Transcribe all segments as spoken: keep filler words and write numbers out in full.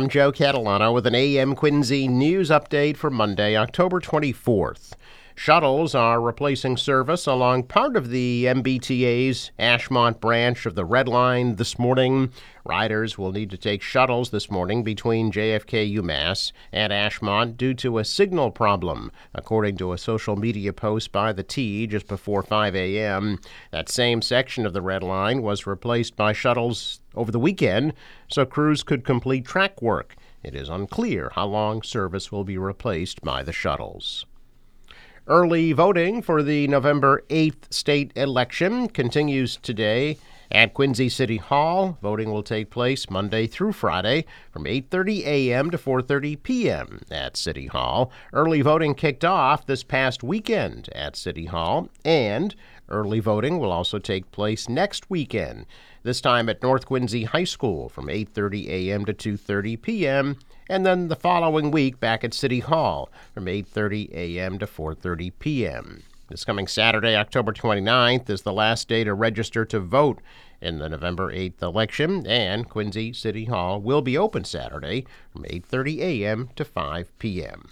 I'm Joe Catalano with an A M Quincy news update for Monday, October twenty-fourth. Shuttles are replacing service along part of the M B T A's Ashmont branch of the Red Line this morning. Riders will need to take shuttles this morning between J F K, UMass, and Ashmont due to a signal problem, according to a social media post by the T just before five a.m. That same section of the Red Line was replaced by shuttles over the weekend so crews could complete track work. It is unclear how long service will be replaced by the shuttles. Early voting for the November eighth state election continues today at Quincy City Hall. Voting will take place Monday through Friday from eight thirty a.m. to four thirty p.m. at City Hall. Early voting kicked off this past weekend at City Hall, and early voting will also take place next weekend, this time at North Quincy High School from eight thirty a.m. to two thirty p.m., and then the following week back at City Hall from eight thirty a.m. to four thirty p.m. This coming Saturday, October twenty-ninth, is the last day to register to vote in the November eighth election, and Quincy City Hall will be open Saturday from eight thirty a.m. to five p.m.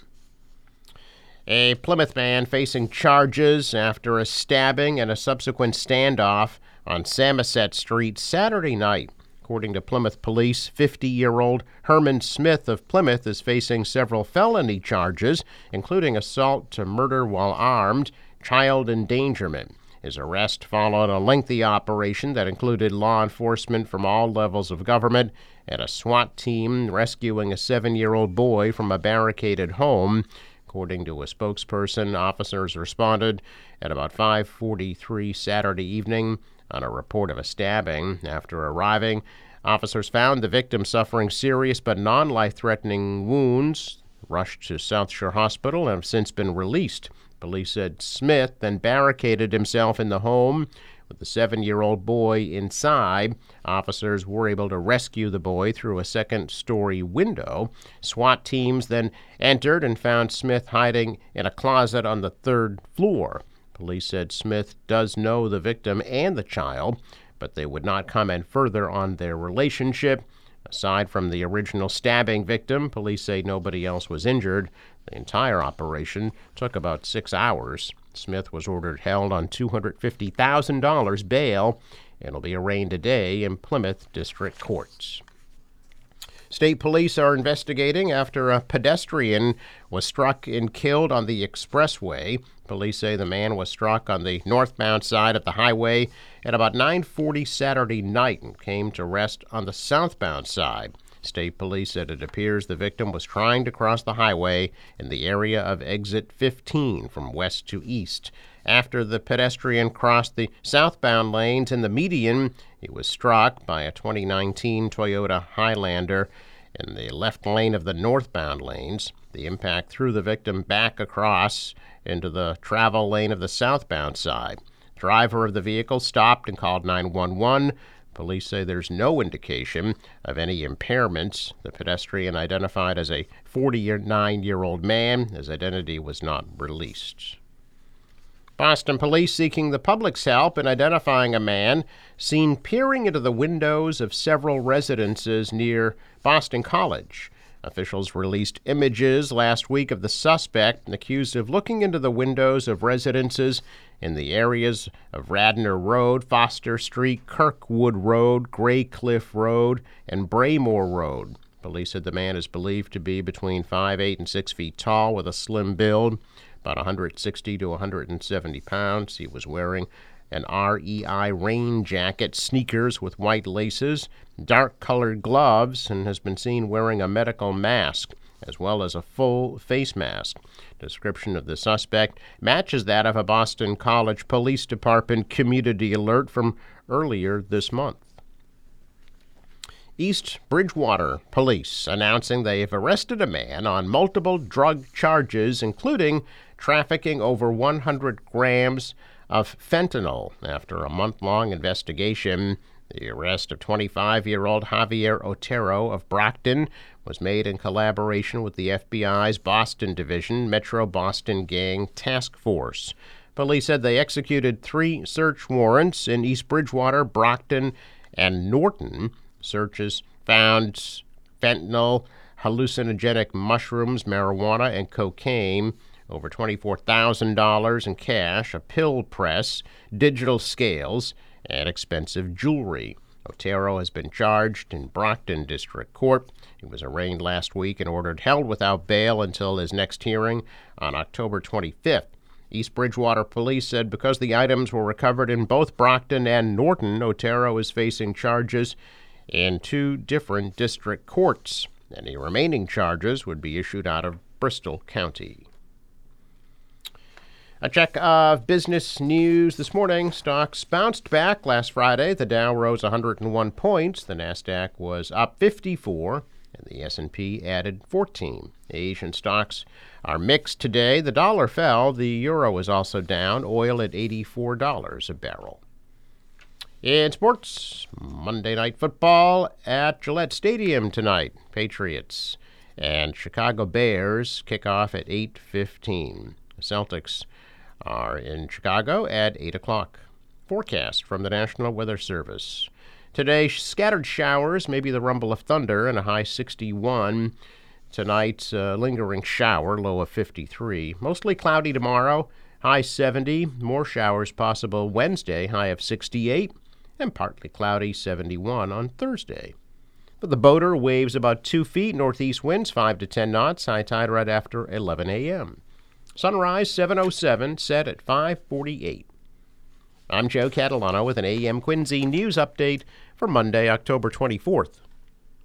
A Plymouth man facing charges after a stabbing and a subsequent standoff on Samoset Street Saturday night. According to Plymouth police, fifty-year-old Herman Smith of Plymouth is facing several felony charges, including assault to murder while armed, child endangerment. His arrest followed a lengthy operation that included law enforcement from all levels of government and a SWAT team rescuing a seven-year-old boy from a barricaded home. According to a spokesperson, officers responded at about five forty-three Saturday evening on a report of a stabbing. After arriving, officers found the victim suffering serious but non-life-threatening wounds, rushed to South Shore Hospital, and have since been released. Police said Smith then barricaded himself in the home with the seven-year-old boy inside. Officers were able to rescue the boy through a second-story window. SWAT teams then entered and found Smith hiding in a closet on the third floor. Police said Smith does know the victim and the child, but they would not comment further on their relationship. Aside from the original stabbing victim, police say nobody else was injured. The entire operation took about six hours. Smith was ordered held on two hundred fifty thousand dollars bail and will be arraigned today in Plymouth District Courts. State police are investigating after a pedestrian was struck and killed on the expressway. Police say the man was struck on the northbound side of the highway at about nine forty Saturday night and came to rest on the southbound side. State police said it appears the victim was trying to cross the highway in the area of exit fifteen from west to east. After the pedestrian crossed the southbound lanes in the median, he was struck by a twenty nineteen Toyota Highlander in the left lane of the northbound lanes. The impact threw the victim back across into the travel lane of the southbound side. The driver of the vehicle stopped and called nine one one. Police say there's no indication of any impairments. The pedestrian, identified as a forty-nine-year-old man, his identity was not released. Boston police seeking the public's help in identifying a man seen peering into the windows of several residences near Boston College. Officials released images last week of the suspect accused of looking into the windows of residences in the areas of Radnor Road, Foster Street, Kirkwood Road, Greycliff Road, and Braymore Road. Police said the man is believed to be between five eight and six feet tall with a slim build, about one hundred sixty to one hundred seventy pounds. He was wearing an R E I rain jacket, sneakers with white laces, dark-colored gloves, and has been seen wearing a medical mask as well as a full face mask. Description of the suspect matches that of a Boston College Police Department community alert from earlier this month. East Bridgewater police announcing they have arrested a man on multiple drug charges, including trafficking over one hundred grams of fentanyl. After a month-long investigation, the arrest of twenty-five-year-old Javier Otero of Brockton was made in collaboration with the F B I's Boston Division Metro Boston Gang Task Force. Police said they executed three search warrants in East Bridgewater, Brockton, and Norton. Searches found fentanyl, hallucinogenic mushrooms, marijuana, and cocaine, over twenty-four thousand dollars in cash, a pill press, digital scales, and expensive jewelry. Otero has been charged in Brockton District Court. He was arraigned last week and ordered held without bail until his next hearing on October twenty-fifth. East Bridgewater police said because the items were recovered in both Brockton and Norton, Otero is facing charges in two different district courts. Any remaining charges would be issued out of Bristol County. A check of business news this morning. Stocks bounced back last Friday. The Dow rose one hundred one points. The Nasdaq was up fifty-four, and the S and P added fourteen. Asian stocks are mixed today. The dollar fell. The euro is also down. Oil at eighty-four dollars a barrel. In sports, Monday Night Football at Gillette Stadium tonight. Patriots and Chicago Bears kick off at eight fifteen. The Celtics are in Chicago at eight o'clock. Forecast from the National Weather Service. Today, scattered showers, maybe the rumble of thunder, and a high sixty-one. Tonight, uh, lingering shower, low of fifty-three. Mostly cloudy tomorrow, high seventy. More showers possible Wednesday, high of sixty-eight. And partly cloudy, seventy-one on Thursday. But the boater waves about two feet. Northeast winds five to ten knots. High tide right after eleven a.m. Sunrise seven oh seven, set at five forty-eight. I'm Joe Catalano with an A M Quincy news update for Monday, October twenty-fourth.